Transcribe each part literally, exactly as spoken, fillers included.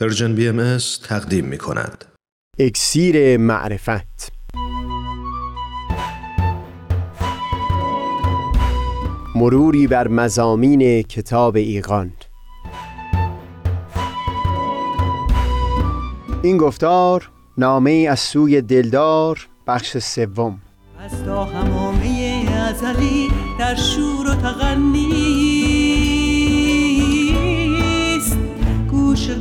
پرژن بی ام اس تقدیم می کند. اکسیر معرفت. مروری بر مضامین کتاب ایقان. این گفتار نامه از سوی دلدار، بخش سوم. از تا همامه ازلی در شور و تغنیست، گوش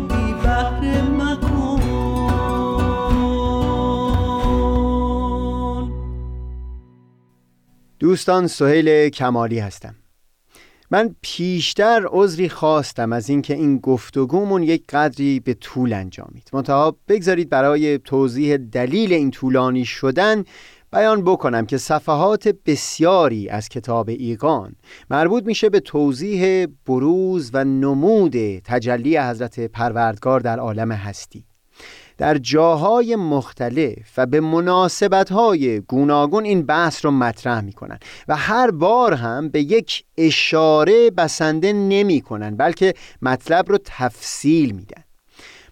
بی بهره مکن. دوستان، سهیل کمالی هستم. من پیشتر عذری خواستم از اینکه این گفتگومون یک قدری به طول انجامید. منتها بگذارید برای توضیح دلیل این طولانی شدن بیان بکنم که صفحات بسیاری از کتاب ایقان مربوط میشه به توضیح بروز و نمود تجلی حضرت پروردگار در عالم هستی. در جاهای مختلف و به مناسبت‌های گوناگون این بحث رو مطرح می‌کنن و هر بار هم به یک اشاره بسنده نمی‌کنن، بلکه مطلب رو تفصیل میدن.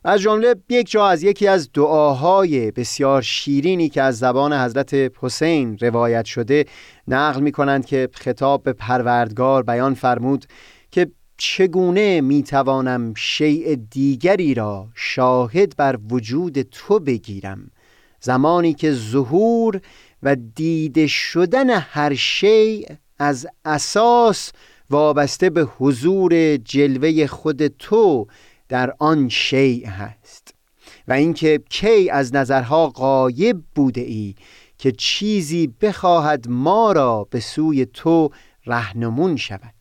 از جمله یک جا از یکی از دعاهای بسیار شیرینی که از زبان حضرت حسین روایت شده نقل می‌کنند که خطاب به پروردگار بیان فرمود که چگونه میتوانم شیء دیگری را شاهد بر وجود تو بگیرم زمانی که ظهور و دیده شدن هر شیء از اساس وابسته به حضور جلوه خود تو در آن شیء هست، و اینکه کی از نظرها غایب بوده ای که چیزی بخواهد ما را به سوی تو رهنمون شود.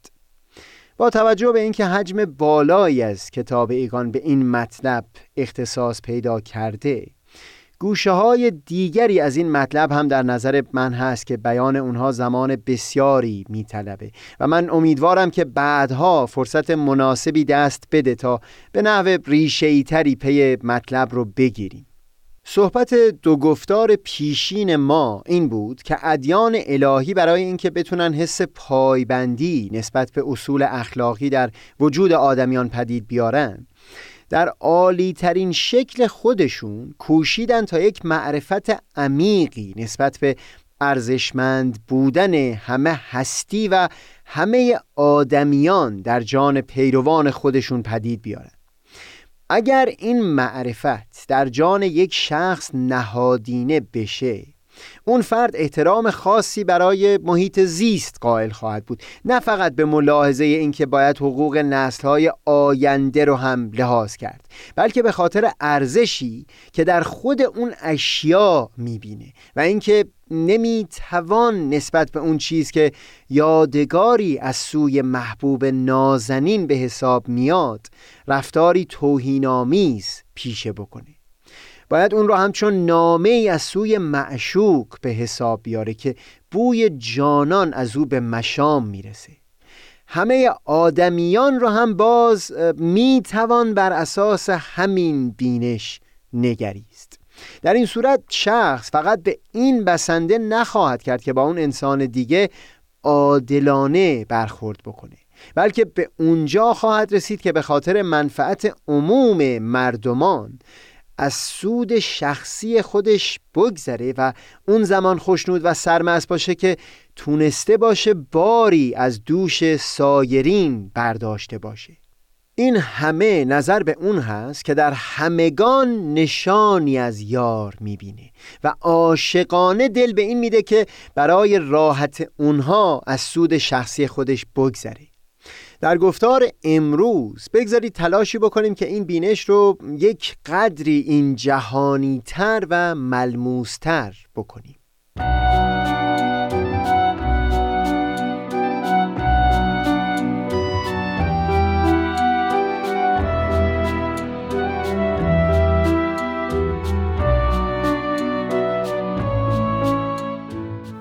با توجه به اینکه حجم بالایی از کتاب ایقان به این مطلب اختصاص پیدا کرده، گوشه های دیگری از این مطلب هم در نظر من هست که بیان اونها زمان بسیاری میطلبه و من امیدوارم که بعدها فرصت مناسبی دست بده تا به نحو ریشه‌ای تری پی مطلب رو بگیریم. صحبت دو گفتار پیشین ما این بود که ادیان الهی برای اینکه بتونن حس پایبندی نسبت به اصول اخلاقی در وجود آدمیان پدید بیارن، در عالی ترین شکل خودشون کوشیدن تا یک معرفت عمیقی نسبت به ارزشمند بودن همه هستی و همه آدمیان در جان پیروان خودشون پدید بیارن. اگر این معرفت در جان یک شخص نهادینه بشه، اون فرد احترام خاصی برای محیط زیست قائل خواهد بود، نه فقط به ملاحظه اینکه باید حقوق نسل‌های آینده رو هم لحاظ کرد، بلکه به خاطر ارزشی که در خود اون اشیا می‌بینه و اینکه نمیتوان نسبت به اون چیز که یادگاری از سوی محبوب نازنین به حساب میاد رفتاری توهین‌آمیز پیشه بکنه. باید اون رو همچون نامه‌ای از سوی معشوق به حساب بیاره که بوی جانان از او به مشام میرسه. همه آدمیان رو هم باز میتوان بر اساس همین بینش نگریست. در این صورت شخص فقط به این بسنده نخواهد کرد که با اون انسان دیگه عادلانه برخورد بکنه، بلکه به اونجا خواهد رسید که به خاطر منفعت عموم مردمان از سود شخصی خودش بگذره و اون زمان خوشنود و سرمست باشه که تونسته باشه باری از دوش سایرین برداشته باشه. این همه نظر به اون هست که در همگان نشانی از یار میبینه و عاشقانه دل به این میده که برای راحت اونها از سود شخصی خودش بگذره. در گفتار امروز بگذارید تلاشی بکنیم که این بینش رو یک قدری این جهانی تر و ملموس تر بکنیم.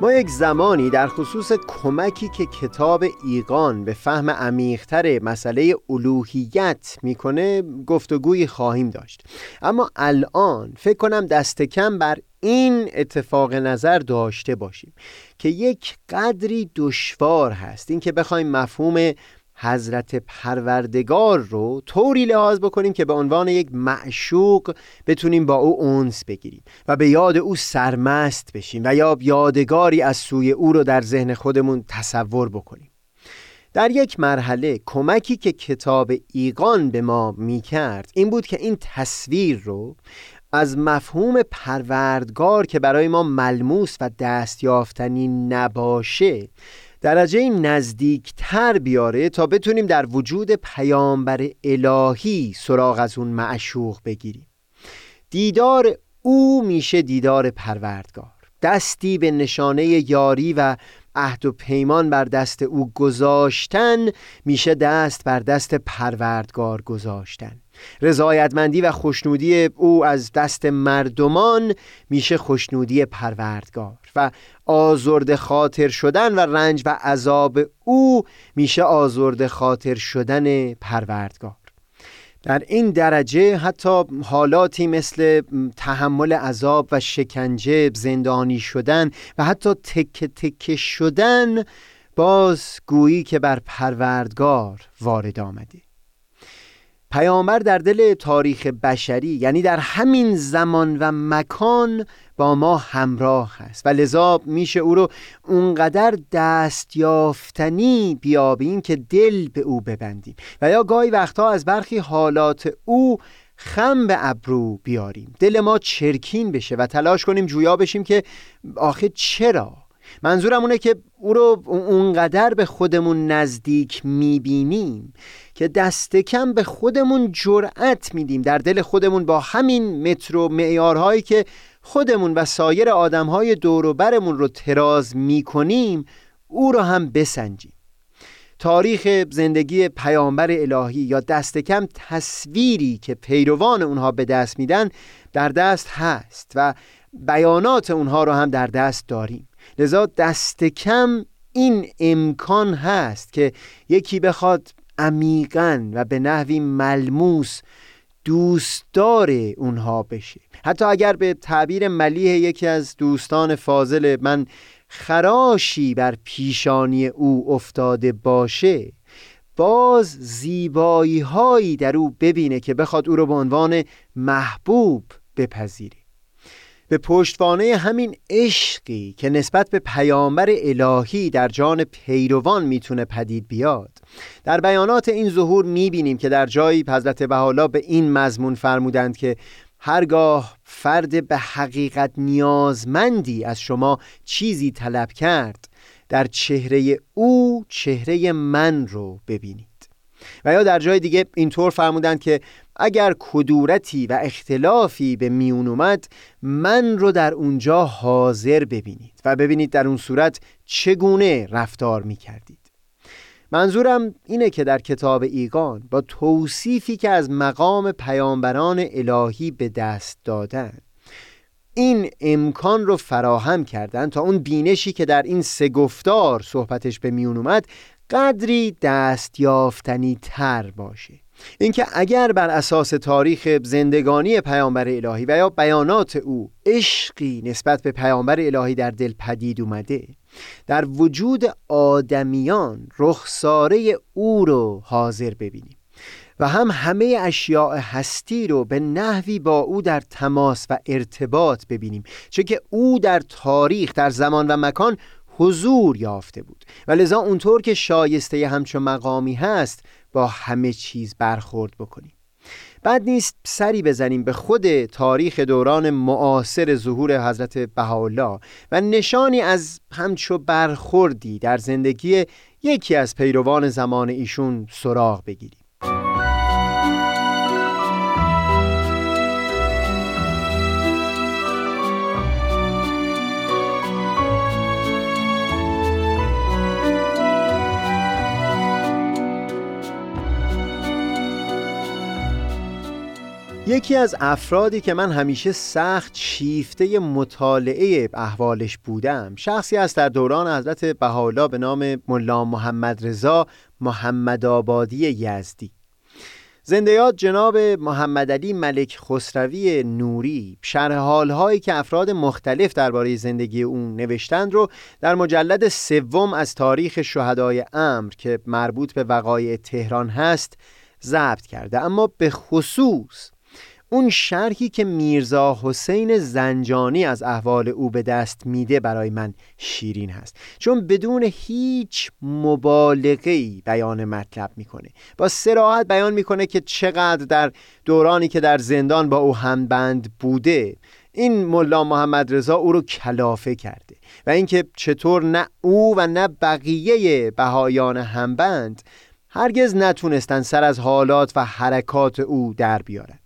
ما یک زمانی در خصوص کمکی که کتاب ایقان به فهم عمیق‌تر مسئله الوهیت میکنه گفتگویی خواهیم داشت، اما الان فکر کنم دست کم بر این اتفاق نظر داشته باشیم که یک قدری دشوار هست این که بخوایم مفهوم حضرت پروردگار رو طوری لحاظ بکنیم که به عنوان یک معشوق بتونیم با او انس بگیریم و به یاد او سرمست بشیم و یا یادگاری از سوی او رو در ذهن خودمون تصور بکنیم. در یک مرحله کمکی که کتاب ایقان به ما میکرد این بود که این تصویر رو از مفهوم پروردگار که برای ما ملموس و دستیافتنی نباشه درجه نزدیکتر بیاره تا بتونیم در وجود پیامبر الهی سراغ از اون معشوق بگیریم. دیدار او میشه دیدار پروردگار، دستی به نشانه یاری و عهد و پیمان بر دست او گذاشتن میشه دست بر دست پروردگار گذاشتن، رضایتمندی و خوشنودی او از دست مردمان میشه خوشنودی پروردگار و آزرده خاطر شدن و رنج و عذاب او میشه آزرده خاطر شدن پروردگار. در این درجه حتی حالاتی مثل تحمل عذاب و شکنجه، زندانی شدن و حتی تکه تکه شدن باز گویی که بر پروردگار وارد آمده. پیامبر در دل تاریخ بشری یعنی در همین زمان و مکان با ما همراه هست و لذا میشه او رو اونقدر دستیافتنی بیابیم که دل به او ببندیم و یا گاهی وقتا از برخی حالات او خم به ابرو بیاریم، دل ما چرکین بشه و تلاش کنیم جویا بشیم که آخه چرا؟ منظورم اونه که او رو اونقدر به خودمون نزدیک میبینیم که دست کم به خودمون جرأت میدیم در دل خودمون با همین متر و معیارهایی که خودمون و سایر آدمهای دور و برمون رو تراز میکنیم او رو هم بسنجیم. تاریخ زندگی پیامبر الهی یا دست کم تصویری که پیروان اونها به دست میدن در دست هست و بیانات اونها رو هم در دست داریم، لذا دست کم این امکان هست که یکی بخواد عمیقاً و به نحوی ملموس دوستدار اونها بشه، حتی اگر به تعبیر ملیح یکی از دوستان فاضل من خراشی بر پیشانی او افتاده باشه باز زیبایی هایی در او ببینه که بخواد او رو به عنوان محبوب بپذیره. به پشتوانه همین عشقی که نسبت به پیامبر الهی در جان پیروان میتونه پدید بیاد در بیانات این ظهور میبینیم که در جایی حضرت بهاءالله به این مضمون فرمودند که هرگاه فرد به حقیقت نیازمندی از شما چیزی طلب کرد در چهره او چهره من رو ببینید، و یا در جای دیگه اینطور فرمودند که اگر کدورتی و اختلافی به میون اومد من رو در اونجا حاضر ببینید و ببینید در اون صورت چگونه رفتار می کردید. منظورم اینه که در کتاب ایقان با توصیفی که از مقام پیامبران الهی به دست دادن این امکان رو فراهم کردن تا اون بینشی که در این سه گفتار صحبتش به میون اومد قدری دستیافتنی تر باشه. اینکه اگر بر اساس تاریخ زندگانی پیامبر الهی و یا بیانات او عشقی نسبت به پیامبر الهی در دل پدید اومده در وجود آدمیان رخساره او رو حاضر ببینیم و هم همه اشیاء هستی رو به نحوی با او در تماس و ارتباط ببینیم، چون که او در تاریخ در زمان و مکان حضور یافته بود و لذا اونطور که شایسته همچون مقامی هست با همه چیز برخورد بکنیم. بد نیست سری بزنیم به خود تاریخ دوران معاصر ظهور حضرت بهاءالله و نشانی از همچون برخوردی در زندگی یکی از پیروان زمان ایشون سراغ بگیریم. یکی از افرادی که من همیشه سخت شیفته مطالعه احوالش بودم، شخصی است در دوران حضرت بهاءالله به نام ملا محمد رضا محمد آبادی یزدی. زنده‌یاد جناب محمد علی ملک خسروی نوری شرح حال‌هایی که افراد مختلف درباره زندگی اون نوشتند رو در مجلد سوم از تاریخ شهدای امر که مربوط به وقایع تهران هست ضبط کرده، اما به خصوص اون شرحی که میرزا حسین زنجانی از احوال او به دست میده برای من شیرین هست، چون بدون هیچ مبالغه‌ای بیان مطلب میکنه، با صراحت بیان میکنه که چقدر در دورانی که در زندان با او همبند بوده این ملا محمد رضا او رو کلافه کرده و اینکه چطور نه او و نه بقیه بهایان همبند هرگز نتونستن سر از حالات و حرکات او در بیارن.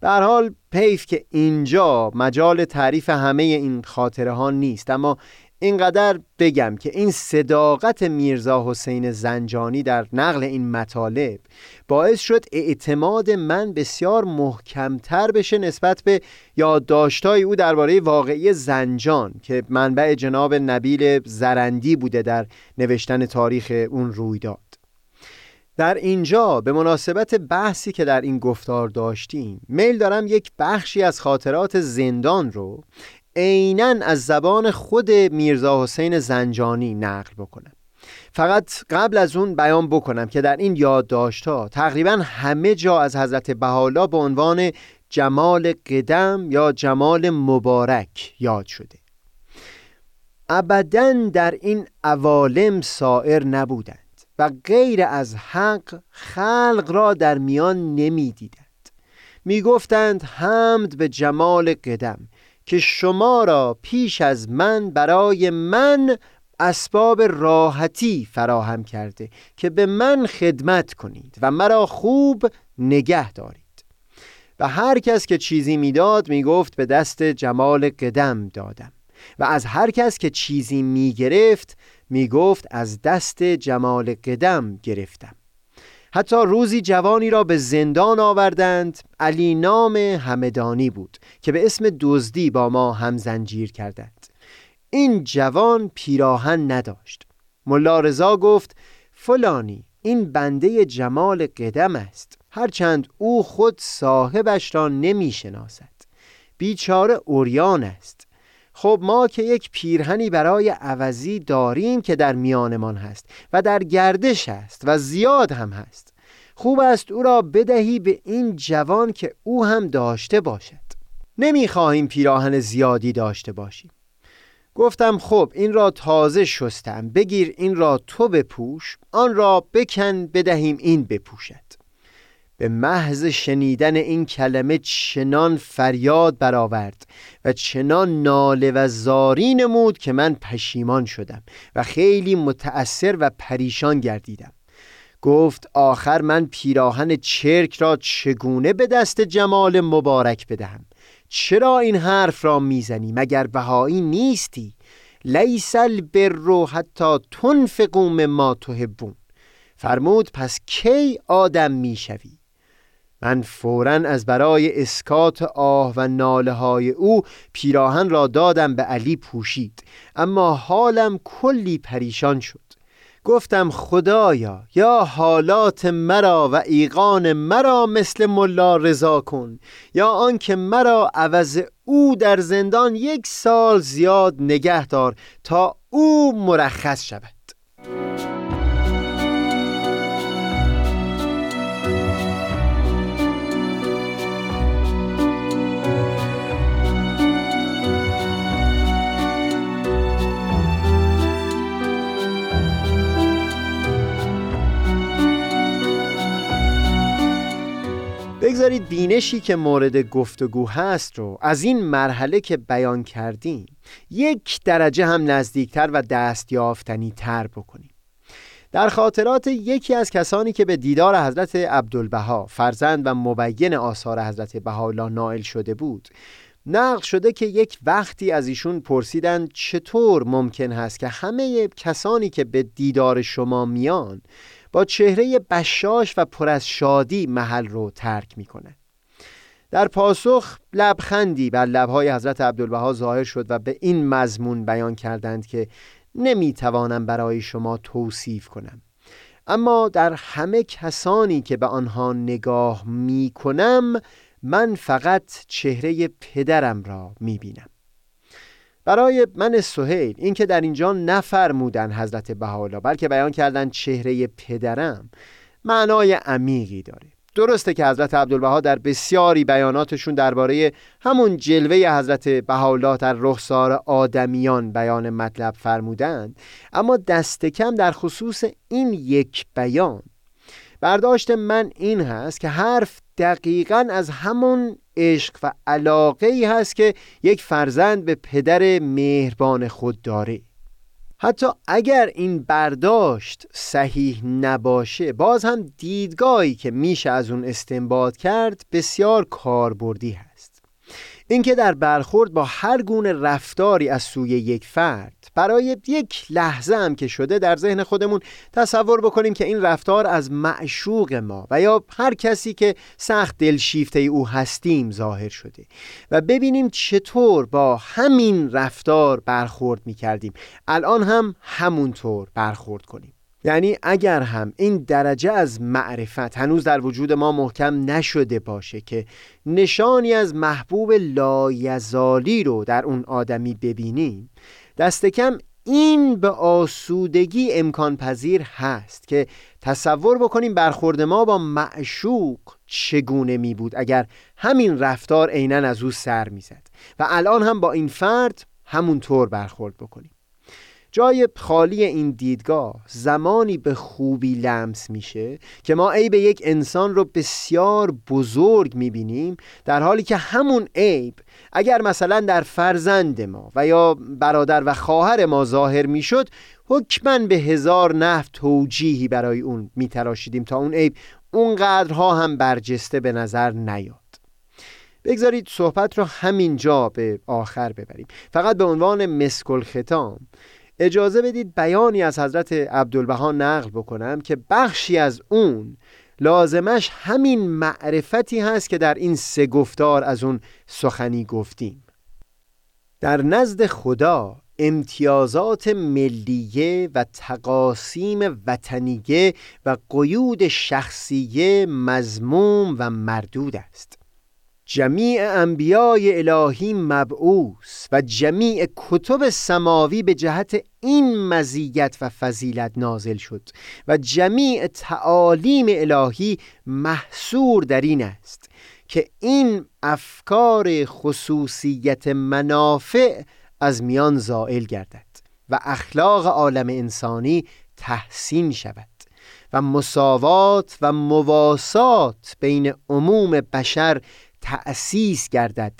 به هر حال پیف که اینجا مجال تعریف همه این خاطره ها نیست، اما اینقدر بگم که این صداقت میرزا حسین زنجانی در نقل این مطالب باعث شد اعتماد من بسیار محکمتر بشه نسبت به یادداشت‌های او درباره واقعه زنجان که منبع جناب نبیل زرندی بوده در نوشتن تاریخ اون رویداد. در اینجا به مناسبت بحثی که در این گفتار داشتیم میل دارم یک بخشی از خاطرات زندان رو عیناً از زبان خود میرزا حسین زنجانی نقل بکنم. فقط قبل از اون بیان بکنم که در این یادداشت‌ها تقریباً همه جا از حضرت بهاءالله به عنوان جمال قدم یا جمال مبارک یاد شده. ابداً در این عوالم سائر نبودند و غیر از حق خلق را در میان نمی دیدند. می گفتند حمد به جمال قدم که شما را پیش از من برای من اسباب راحتی فراهم کرده که به من خدمت کنید و مرا خوب نگه دارید. و هر کس که چیزی می داد می گفت به دست جمال قدم دادم و از هر کس که چیزی می گرفت می گفت از دست جمال قدم گرفتم. حتی روزی جوانی را به زندان آوردند، علی نام همدانی بود که به اسم دزدی با ما هم زنجیر کردند. این جوان پیراهن نداشت. ملا رضا گفت فلانی این بنده جمال قدم است، هرچند او خود صاحبش را نمی شناسد، بیچاره عریان است. خب ما که یک پیرهنی برای عوضی داریم که در میانمان هست و در گردش هست و زیاد هم هست، خوب است او را بدهی به این جوان که او هم داشته باشد. نمیخواهیم پیراهن زیادی داشته باشیم. گفتم خب این را تازه شستم، بگیر این را تو بپوش، آن را بکن بدهیم این بپوشد. به محض شنیدن این کلمه چنان فریاد برآورد و چنان ناله و زاری نمود که من پشیمان شدم و خیلی متأثر و پریشان گردیدم. گفت آخر من پیراهن چرک را چگونه به دست جمال مبارک بدهم؟ چرا این حرف را میزنی؟ مگر بهایی نیستی؟ لیس البر حتی تنفقوا مما تحبون. فرمود پس کی آدم میشوی؟ من فوراً از برای اسکات آه و ناله های او پیراهن را دادم به علی پوشید، اما حالم کلی پریشان شد. گفتم خدایا یا حالات مرا و ایقان مرا مثل ملا رضا کن، یا آن که مرا عوض او در زندان یک سال زیاد نگه دار تا او مرخص شود. بگذارید بینشی که مورد گفتگو هست رو از این مرحله که بیان کردیم یک درجه هم نزدیکتر و دستیافتنی تر بکنیم. در خاطرات یکی از کسانی که به دیدار حضرت عبدالبها فرزند و مبین آثار حضرت بهاءالله نائل شده بود نقل شده که یک وقتی از ایشون پرسیدن چطور ممکن هست که همه کسانی که به دیدار شما میان با چهره بشاش و پر از شادی محل رو ترک میکنه. در پاسخ لبخندی بر لبهای حضرت عبدالبها ظاهر شد و به این مضمون بیان کردند که نمیتوانم برای شما توصیف کنم، اما در همه کسانی که به آنها نگاه می کنم من فقط چهره پدرم را می بینم. برای من سهیل این که در اینجا نفرمودن حضرت بهاءالله بلکه بیان کردن چهره پدرم معنای عمیقی داره. درسته که حضرت عبدالبها در بسیاری بیاناتشون درباره همون جلوه حضرت بهاءالله در رخسار آدمیان بیان مطلب فرمودند، اما دست کم در خصوص این یک بیان برداشت من این هست که حرف دقیقاً از همون عشق و علاقه‌ای هست که یک فرزند به پدر مهربان خود داره. حتی اگر این برداشت صحیح نباشه، باز هم دیدگاهی که میشه از اون استنباط کرد بسیار کاربردی هست. اینکه در برخورد با هر گونه رفتاری از سوی یک فرد برای یک لحظه هم که شده در ذهن خودمون تصور بکنیم که این رفتار از معشوق ما و یا هر کسی که سخت دلشیفته او هستیم ظاهر شده و ببینیم چطور با همین رفتار برخورد می‌کردیم، الان هم همونطور برخورد کنیم. یعنی اگر هم این درجه از معرفت هنوز در وجود ما محکم نشده باشه که نشانی از محبوب لایزالی رو در اون آدمی ببینیم، دست کم این به آسودگی امکان پذیر هست که تصور بکنیم برخورد ما با معشوق چگونه می بود اگر همین رفتار عیناً از او سر می زد و الان هم با این فرد همونطور برخورد بکنیم. جای خالی این دیدگاه زمانی به خوبی لمس میشه که ما عیب یک انسان رو بسیار بزرگ میبینیم، در حالی که همون عیب اگر مثلا در فرزند ما و یا برادر و خواهر ما ظاهر میشد، حتماً به هزار نحو توجیهی برای اون میتراشیدیم تا اون عیب اونقدرها هم برجسته به نظر نیاد. بگذارید صحبت رو همینجا به آخر ببریم. فقط به عنوان مسک الختام اجازه بدید بیانی از حضرت عبدالبها نقل بکنم که بخشی از اون لازمش همین معرفتی هست که در این سه گفتار از اون سخنی گفتیم. در نزد خدا امتیازات ملیه و تقاسیم وطنیه و قیود شخصیه مذموم و مردود است. جمیع انبیای الهی مبعوث و جمیع کتب سماوی به جهت این مزیت و فضیلت نازل شد و جمیع تعالیم الهی محصور در این است که این افکار خصوصیت منافع از میان زائل گردد و اخلاق عالم انسانی تحسین شود و مساوات و مواسات بین عموم بشر تأسیس گردد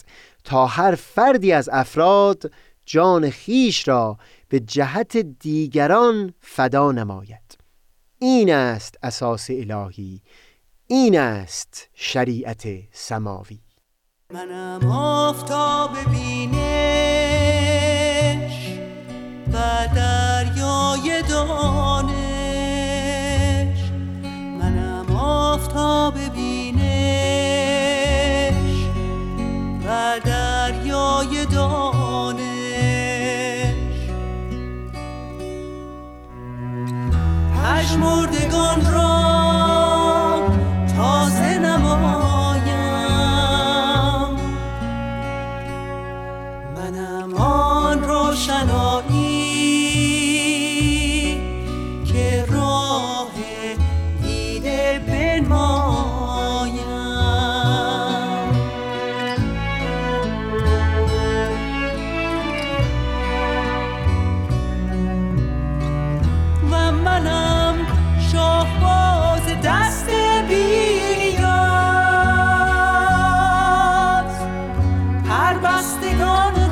تا هر فردی از افراد جان خیش را به جهت دیگران فدا نماید. این است اساس الهی، این است شریعت سماوی. منم آفتاب بینش و دریای دانش، منم آفتاب و دریای دانش، پژمردگان را تازه نمایم، منم آن روشنایی که راه دیده بنمایم. Gone.